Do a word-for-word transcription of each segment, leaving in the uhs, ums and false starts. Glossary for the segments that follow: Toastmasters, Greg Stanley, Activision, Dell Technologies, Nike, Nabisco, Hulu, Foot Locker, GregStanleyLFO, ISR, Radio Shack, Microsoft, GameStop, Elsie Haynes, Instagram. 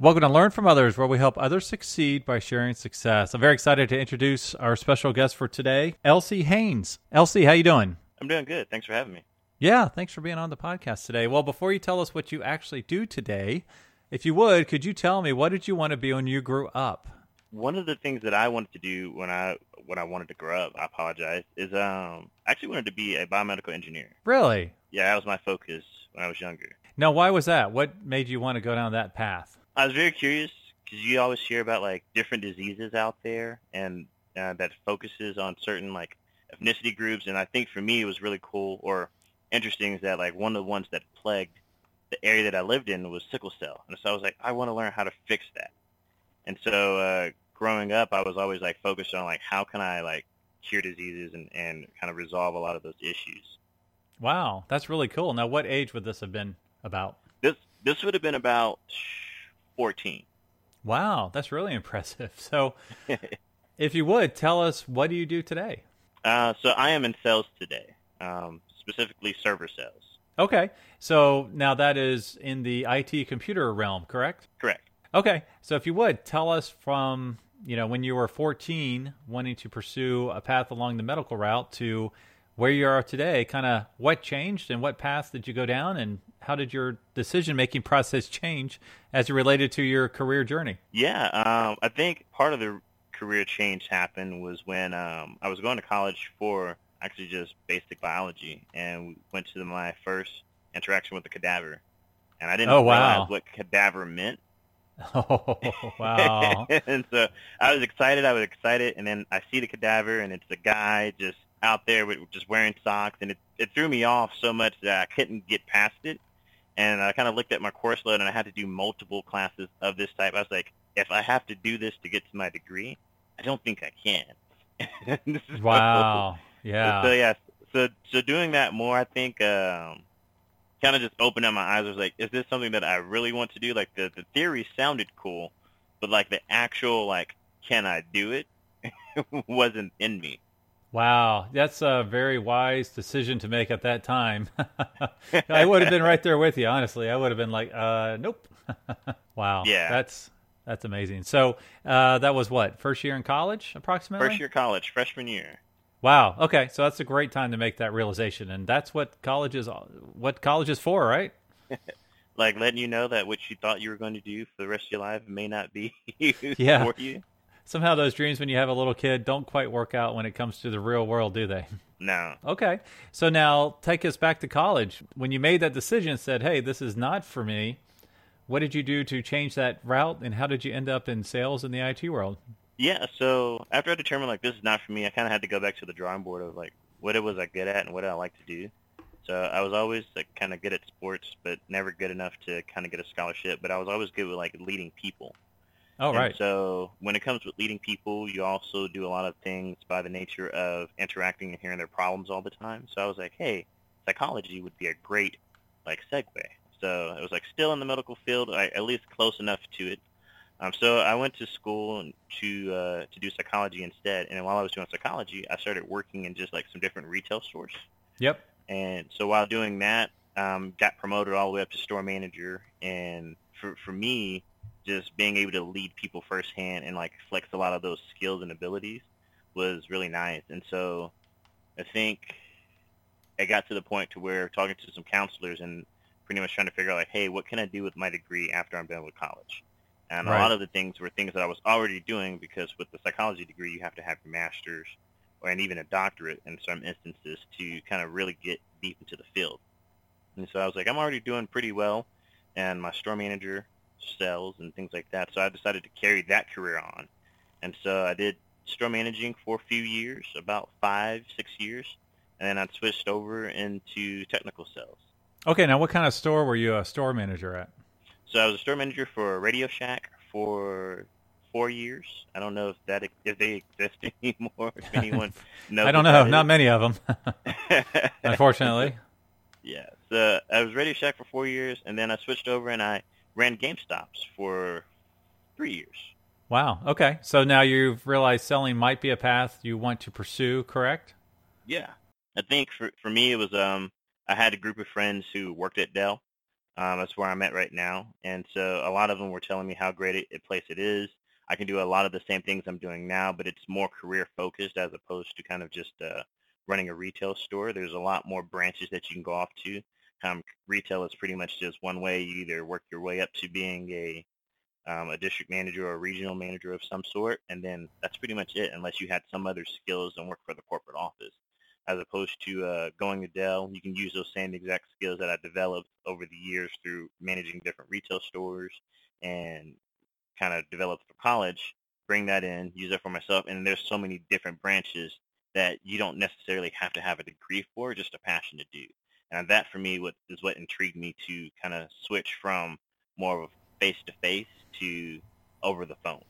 Welcome to Learn from Others, where we help others succeed by sharing success. I'm very excited to introduce our special guest for today, Elsie Haynes. Elsie, how you doing? I'm doing good. Thanks for having me. Yeah, thanks for being on the podcast today. Well, before you tell us what you actually do today, if you would, could you tell me, what did you want to be when you grew up? One of the things that I wanted to do when I when I wanted to grow up, I apologize, is um, I actually wanted to be a biomedical engineer. Really? Yeah, that was my focus when I was younger. Now, why was that? What made you want to go down that path? I was very curious because you always hear about, like, different diseases out there and uh, that focuses on certain, like, ethnicity groups. And I think for me it was really cool or interesting is that, like, one of the ones that plagued the area that I lived in was sickle cell. And so I was like, I want to learn how to fix that. And so uh, growing up, I was always, like, focused on, like, how can I, like, cure diseases and, and kind of resolve a lot of those issues. Wow, that's really cool. Now, what age would this have been about? This, this would have been about fourteen. Wow, that's really impressive. So if you would, tell us, what do you do today? Uh, so I am in sales today, um, specifically server sales. Okay. So now that is in the I T computer realm, correct? Correct. Okay. So if you would, tell us from, you know, when you were fourteen, wanting to pursue a path along the medical route to where you are today, kind of what changed and what path did you go down and how did your decision-making process change as it related to your career journey? Yeah, um, I think part of the career change happened was when um, I was going to college for actually just basic biology and went to my first interaction with a cadaver. And I didn't oh, realize wow. what cadaver meant. Oh, wow. And so I was excited, I was excited, and then I see the cadaver and it's a guy just out there with just wearing socks, and it, it threw me off so much that I couldn't get past it. And I kind of looked at my course load, and I had to do multiple classes of this type. I was like, if I have to do this to get to my degree, I don't think I can. Wow. So, yeah. So, yeah. So, so doing that more, I think, um, kind of just opened up my eyes. I was like, is this something that I really want to do? Like, the, the theory sounded cool, but, like, the actual, like, can I do it wasn't in me. Wow, that's a very wise decision to make at that time. I would have been right there with you, honestly. I would have been like, uh, nope. Wow, yeah, that's that's amazing. So uh, that was what, first year in college approximately? First year college, freshman year. Wow, okay, so that's a great time to make that realization, and that's what college is, what college is for, right? Like letting you know that what you thought you were going to do for the rest of your life may not be yeah. for you. Somehow those dreams when you have a little kid don't quite work out when it comes to the real world, do they? No. Okay. So now take us back to college. When you made that decision, said, hey, this is not for me, what did you do to change that route, and how did you end up in sales in the I T world? Yeah, so after I determined, like, this is not for me, I kind of had to go back to the drawing board of, like, what it was I good at and what I like to do. So I was always, like, kind of good at sports, but never good enough to kind of get a scholarship, but I was always good with, like, leading people. Oh, and right. So when it comes with leading people, you also do a lot of things by the nature of interacting and hearing their problems all the time. So I was like, hey, psychology would be a great, like, segue. So it was, like, still in the medical field, I, at least close enough to it. Um, so I went to school to uh, to do psychology instead. And while I was doing psychology, I started working in just, like, some different retail stores. Yep. And so while doing that, um, got promoted all the way up to store manager. And for for me, just being able to lead people firsthand and, like, flex a lot of those skills and abilities was really nice. And so I think I got to the point to where talking to some counselors and pretty much trying to figure out, like, hey, what can I do with my degree after I'm done with college? And right. a lot of the things were things that I was already doing because with the psychology degree, you have to have your master's or and even a doctorate in some instances to kind of really get deep into the field. And so I was like, I'm already doing pretty well, and my store manager sales and things like that, so I decided to carry that career on. And so I did store managing for a few years, about five six years, and then I switched over into technical sales. Okay, now what kind of store were you a store manager at? So I was a store manager for Radio Shack for four years. I don't know if that if they exist anymore. If anyone knows, I don't know. Not many of them, unfortunately. Yeah, so I was Radio Shack for four years, and then I switched over and I ran GameStops for three years. Wow. Okay. So now you've realized selling might be a path you want to pursue, correct? Yeah. I think for for me it was um I had a group of friends who worked at Dell. Um, that's where I'm at right now, and so a lot of them were telling me how great a place it is. I can do a lot of the same things I'm doing now, but it's more career focused as opposed to kind of just uh, running a retail store. There's a lot more branches that you can go off to. Um, retail is pretty much just one way. You either work your way up to being a um, a district manager or a regional manager of some sort, and then that's pretty much it, unless you had some other skills and work for the corporate office. As opposed to uh, going to Dell, you can use those same exact skills that I developed over the years through managing different retail stores and kind of developed for college, bring that in, use it for myself. And there's so many different branches that you don't necessarily have to have a degree for, just a passion to do. And that, for me, what is what intrigued me to kind of switch from more of a face-to-face to over the phone.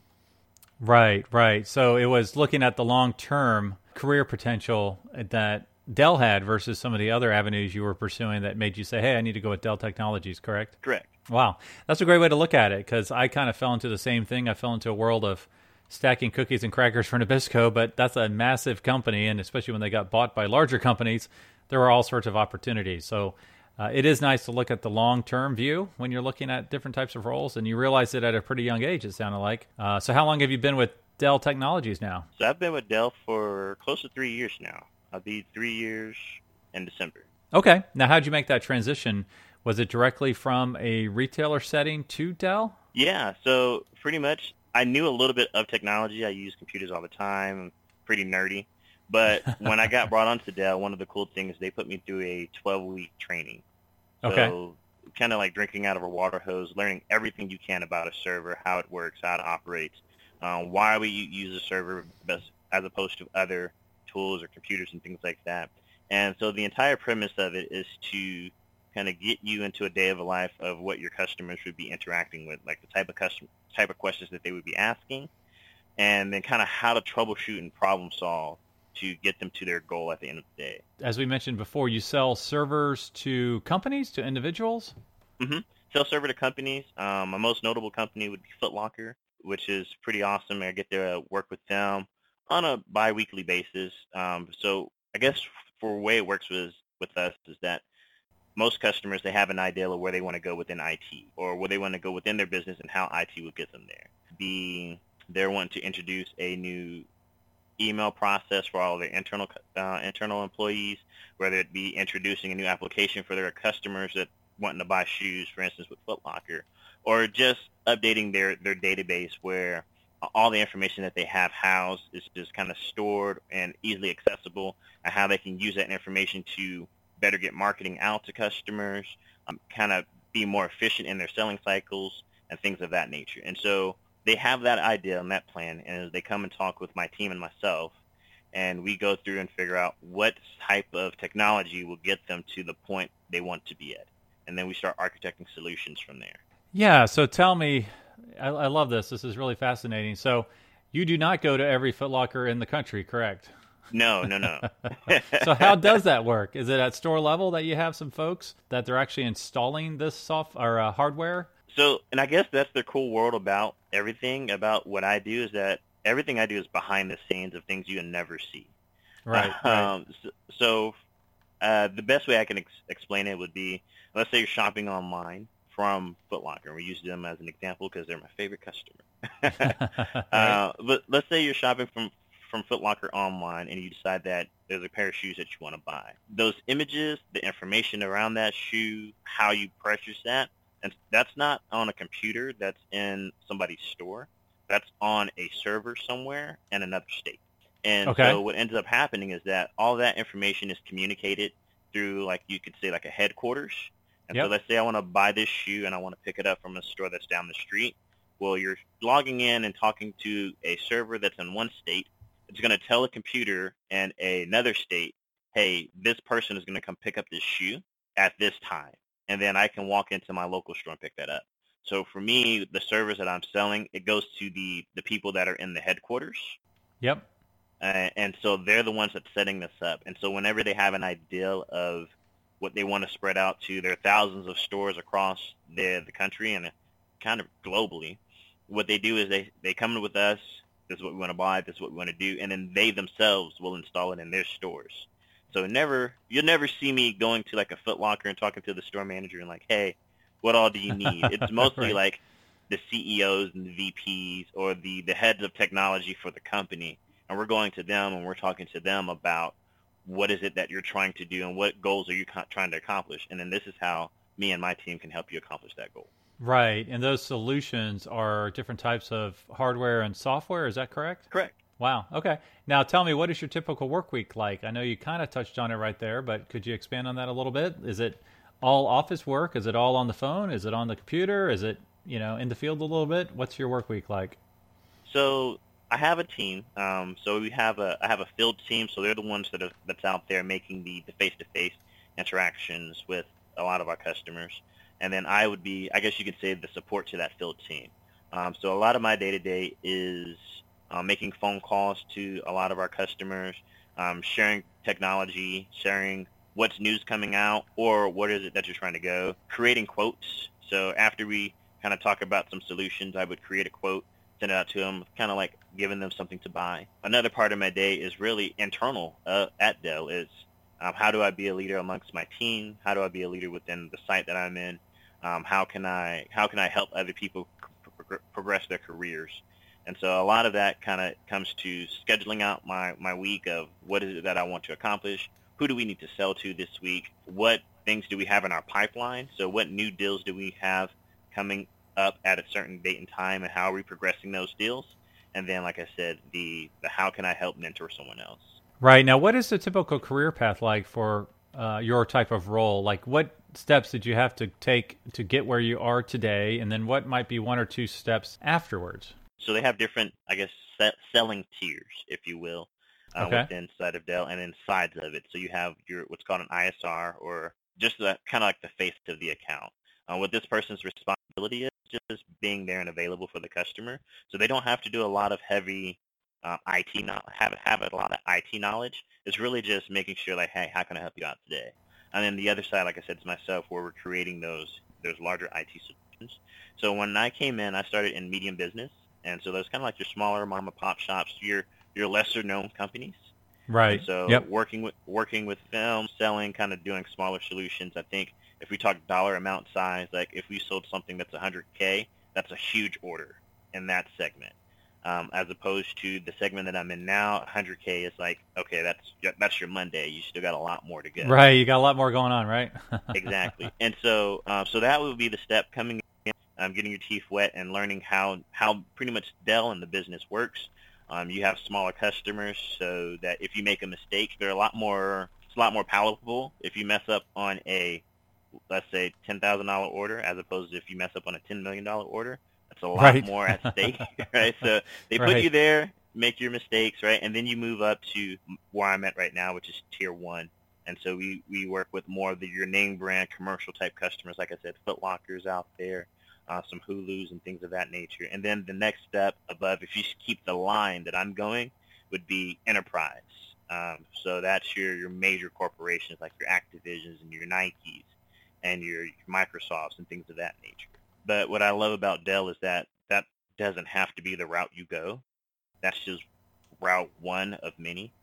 Right, right. So it was looking at the long-term career potential that Dell had versus some of the other avenues you were pursuing that made you say, hey, I need to go with Dell Technologies, correct? Correct. Wow. That's a great way to look at it, because I kind of fell into the same thing. I fell into a world of stacking cookies and crackers for Nabisco, but that's a massive company, and especially when they got bought by larger companies, there were all sorts of opportunities. So uh, it is nice to look at the long-term view when you're looking at different types of roles, and you realize it at a pretty young age, it sounded like. Uh, so how long have you been with Dell Technologies now? So I've been with Dell for close to three years now. I'll be three years in December. Okay. Now, how'd you make that transition? Was it directly from a retailer setting to Dell? Yeah. So pretty much I knew a little bit of technology. I use computers all the time. I'm pretty nerdy. But when I got brought onto Dell, one of the cool things, they put me through a twelve-week training. So okay. Kind of like drinking out of a water hose, learning everything you can about a server, how it works, how it operates. Um, why we use a server best as opposed to other tools or computers and things like that. And so the entire premise of it is to kind of get you into a day of a life of what your customers would be interacting with, like the type of custom, type of questions that they would be asking, and then kind of how to troubleshoot and problem solve to get them to their goal at the end of the day. As we mentioned before, you sell servers to companies, to individuals? Mm-hmm. Sell server to companies. Um, my most notable company would be Foot Locker, which is pretty awesome. I get to work with them on a bi-weekly basis. Um, so I guess for the way it works with, with us is that most customers, they have an idea of where they want to go within I T or where they want to go within their business and how I T will get them there. The, they're wanting to introduce a new email process for all of their internal uh, internal employees, whether it be introducing a new application for their customers that wanting to buy shoes, for instance, with Foot Locker, or just updating their, their database where all the information that they have housed is just kind of stored and easily accessible, and how they can use that information to better get marketing out to customers, um, kind of be more efficient in their selling cycles and things of that nature. And so they have that idea and that plan, and they come and talk with my team and myself, and we go through and figure out what type of technology will get them to the point they want to be at. And then we start architecting solutions from there. Yeah, so tell me, I, I love this. This is really fascinating. So you do not go to every Foot Locker in the country, correct? No, no, no. So how does that work? Is it at store level that you have some folks that they're actually installing this software or uh, hardware? So, and I guess that's the cool world about everything, about what I do, is that everything I do is behind the scenes of things you never see. Right. Uh, right. Um, so so uh, the best way I can ex- explain it would be, let's say you're shopping online from Foot Locker, and we use them as an example because they're my favorite customer. uh, but let's say you're shopping from, from Foot Locker online, and you decide that there's a pair of shoes that you want to buy. Those images, the information around that shoe, how you purchase that, and that's not on a computer that's in somebody's store. That's on a server somewhere in another state. And okay. So what ends up happening is that all that information is communicated through, like you could say, like a headquarters. And yep. So let's say I want to buy this shoe and I want to pick it up from a store that's down the street. Well, you're logging in and talking to a server that's in one state. It's going to tell a computer in another state, hey, this person is going to come pick up this shoe at this time. And then I can walk into my local store and pick that up. So for me, the servers that I'm selling, it goes to the, the people that are in the headquarters. Yep. Uh, and so they're the ones that's setting this up. And so whenever they have an idea of what they want to spread out to their thousands of stores across the, the country and kind of globally, what they do is they, they come with us, this is what we want to buy, this is what we want to do, and then they themselves will install it in their stores. So never, you'll never see me going to like a Foot Locker and talking to the store manager and like, hey, what all do you need? It's mostly right. like the C E Os and the V Ps or the, the heads of technology for the company. And we're going to them and we're talking to them about what is it that you're trying to do and what goals are you co- trying to accomplish. And then this is how me and my team can help you accomplish that goal. Right. And those solutions are different types of hardware and software. Is that correct? Correct. Wow. Okay. Now tell me, what is your typical work week like? I know you kind of touched on it right there, but could you expand on that a little bit? Is it all office work? Is it all on the phone? Is it on the computer? Is it, you know, in the field a little bit? What's your work week like? So I have a team. Um, so we have a I have a field team. So they're the ones that are, that's out there making the, the face-to-face interactions with a lot of our customers. And then I would be, I guess you could say, the support to that field team. Um, so a lot of my day-to-day is uh, making phone calls to a lot of our customers, um, sharing technology, sharing what's news coming out or what is it that you're trying to go, creating quotes. So after we kind of talk about some solutions, I would create a quote, send it out to them, kind of like giving them something to buy. Another part of my day is really internal uh, at Dell is um, how do I be a leader amongst my team? How do I be a leader within the site that I'm in? Um, how can I how can I help other people pro- progress their careers? And so a lot of that kind of comes to scheduling out my, my week of what is it that I want to accomplish? Who do we need to sell to this week? What things do we have in our pipeline? So what new deals do we have coming up at a certain date and time, and how are we progressing those deals? And then, like I said, the, the how can I help mentor someone else? Right. Now, what is the typical career path like for uh, your type of role? Like, what steps did you have to take to get where you are today, and then what might be one or two steps afterwards? So they have different, I guess, selling tiers, if you will. Uh, okay. Within side of Dell and inside of it. So you have your what's called an I S R, or just kind of like the face of the account. Uh, what this person's responsibility is just being there and available for the customer. So they don't have to do a lot of heavy uh, I T, no- have, have a lot of I T knowledge. It's really just making sure, like, hey, how can I help you out today? And then the other side, like I said, is myself, where we're creating those, those larger I T solutions. So when I came in, I started in medium business. And so those kind of like your smaller mom-and-pop shops, your your lesser-known companies. Right. And so yep. working with working with them, selling, kind of doing smaller solutions. I think if we talk dollar amount size, like if we sold something that's one hundred K, that's a huge order in that segment. Um, as opposed to the segment that I'm in now, one hundred K is like, okay, that's that's your Monday. You still got a lot more to go. Right. You got a lot more going on, right? Exactly. And so uh, so that would be the step coming in, um, getting your teeth wet and learning how, how pretty much Dell and the business works. Um, you have smaller customers, so that if you make a mistake, they're a lot more. It's a lot more palatable if you mess up on a, let's say, ten thousand dollar order, as opposed to if you mess up on a ten million dollar order. That's a lot right. more at stake, right? So they put right. you there, make your mistakes, right, and then you move up to where I'm at right now, which is tier one. And so we, we work with more of the, your name brand commercial type customers, like I said, Foot Lockers out there. Uh, some Hulus and things of that nature. And then the next step above, if you keep the line that I'm going, would be enterprise. Um, so that's your, your major corporations like your Activisions and your Nikes and your, your Microsofts and things of that nature. But what I love about Dell is that that doesn't have to be the route you go. That's just route one of many.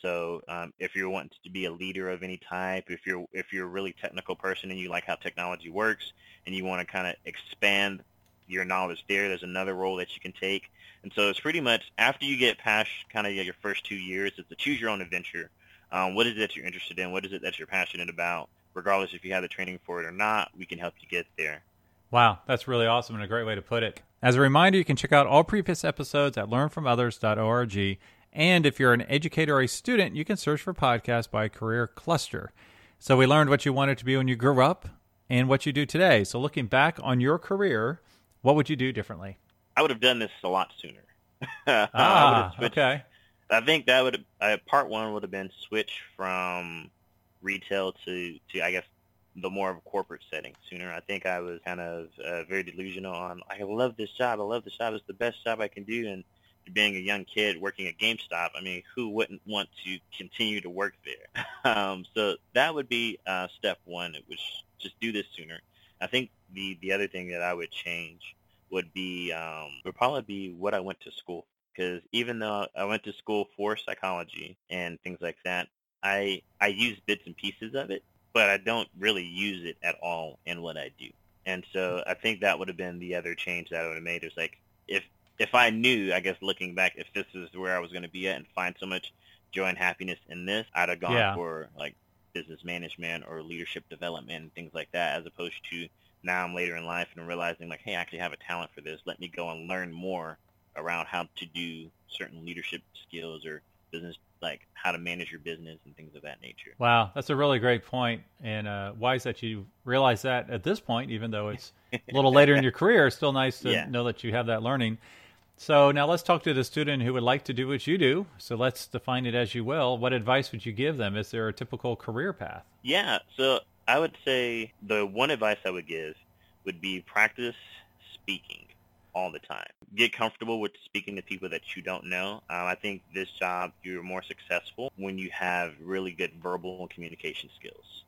So um, if you're wanting to be a leader of any type, if you're if you're a really technical person and you like how technology works and you want to kind of expand your knowledge there, there's another role that you can take. And so it's pretty much after you get past kind of your first two years, it's a choose your own adventure. Um, what is it that you're interested in? What is it that you're passionate about? Regardless if you have the training for it or not, we can help you get there. Wow, that's really awesome and a great way to put it. As a reminder, you can check out all previous episodes at learn from others dot org. And if you're an educator or a student, you can search for podcasts by career cluster. So we learned what you wanted to be when you grew up and what you do today. So looking back on your career, what would you do differently? I would have done this a lot sooner. Ah, I okay. I think that would have, uh, part one would have been switch from retail to, to I guess, the more of a corporate setting sooner. I think I was kind of uh, very delusional on, I love this job, I love this job, it's the best job I can do. And being a young kid working at GameStop, I mean, who wouldn't want to continue to work there? um, so that would be uh, step one, which just do this sooner. I think the, the other thing that I would change would be um, would probably be what I went to school. Because even though I went to school for psychology and things like that, I I use bits and pieces of it, but I don't really use it at all in what I do. And so I think that would have been the other change that I would have made. Is like if if I knew, I guess looking back, if this is where I was going to be at and find so much joy and happiness in this, I'd have gone yeah. for like business management or leadership development and things like that, as opposed to now I'm later in life and realizing like, hey, I actually have a talent for this. Let me go and learn more around how to do certain leadership skills or business, like how to manage your business and things of that nature. Wow, that's a really great point. And uh, wise that you realize that at this point, even though it's a little later in your career, it's still nice to yeah. know that you have that learning. So now let's talk to the student who would like to do what you do. So let's define it as you will. What advice would you give them? Is there a typical career path? Yeah, so I would say the one advice I would give would be practice speaking all the time. Get comfortable with speaking to people that you don't know. Um, I think this job, you're more successful when you have really good verbal and communication skills.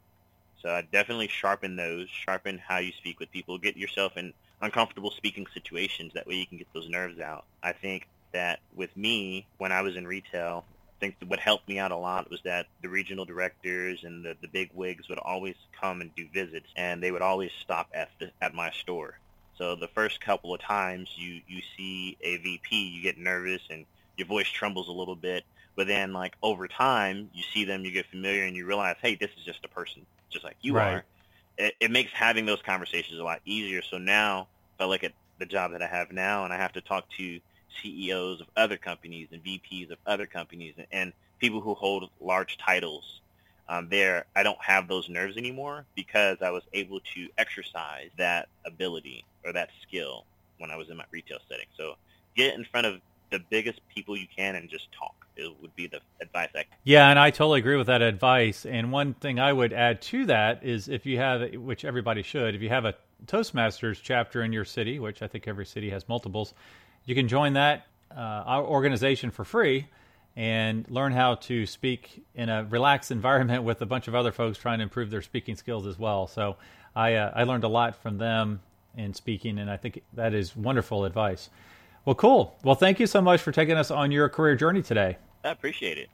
So I definitely sharpen those, sharpen how you speak with people, get yourself in uncomfortable speaking situations. That way you can get those nerves out. I think that with me, when I was in retail, I think what helped me out a lot was that the regional directors and the, the big wigs would always come and do visits, and they would always stop at the, at my store. So the first couple of times you, you see a V P, you get nervous and your voice trembles a little bit. But then, like, over time, you see them, you get familiar, and you realize, hey, this is just a person, just like you right. are. It, it makes having those conversations a lot easier. So now if I look at the job that I have now and I have to talk to C E Os of other companies and V Ps of other companies and, and people who hold large titles, Um, there, I don't have those nerves anymore because I was able to exercise that ability or that skill when I was in my retail setting. So get in front of the biggest people you can and just talk. It would be the advice I can. Yeah, and I totally agree with that advice. And one thing I would add to that is if you have, which everybody should, if you have a Toastmasters chapter in your city, which I think every city has multiples, you can join that uh, our organization for free and learn how to speak in a relaxed environment with a bunch of other folks trying to improve their speaking skills as well. So I uh, I learned a lot from them in speaking, and I think that is wonderful advice. Well, cool. Well, thank you so much for taking us on your career journey today. I appreciate it.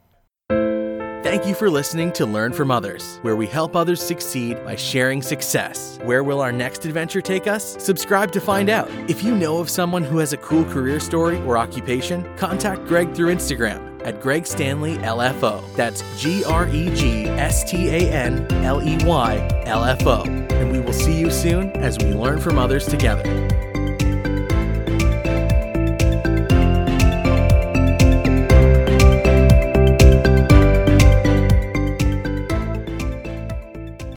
Thank you for listening to Learn from Others, where we help others succeed by sharing success. Where will our next adventure take us? Subscribe to find out. If you know of someone who has a cool career story or occupation, contact Greg through Instagram at Greg Stanley L F O. That's G R E G S T A N L E Y L F O. And we will see you soon as we learn from others together.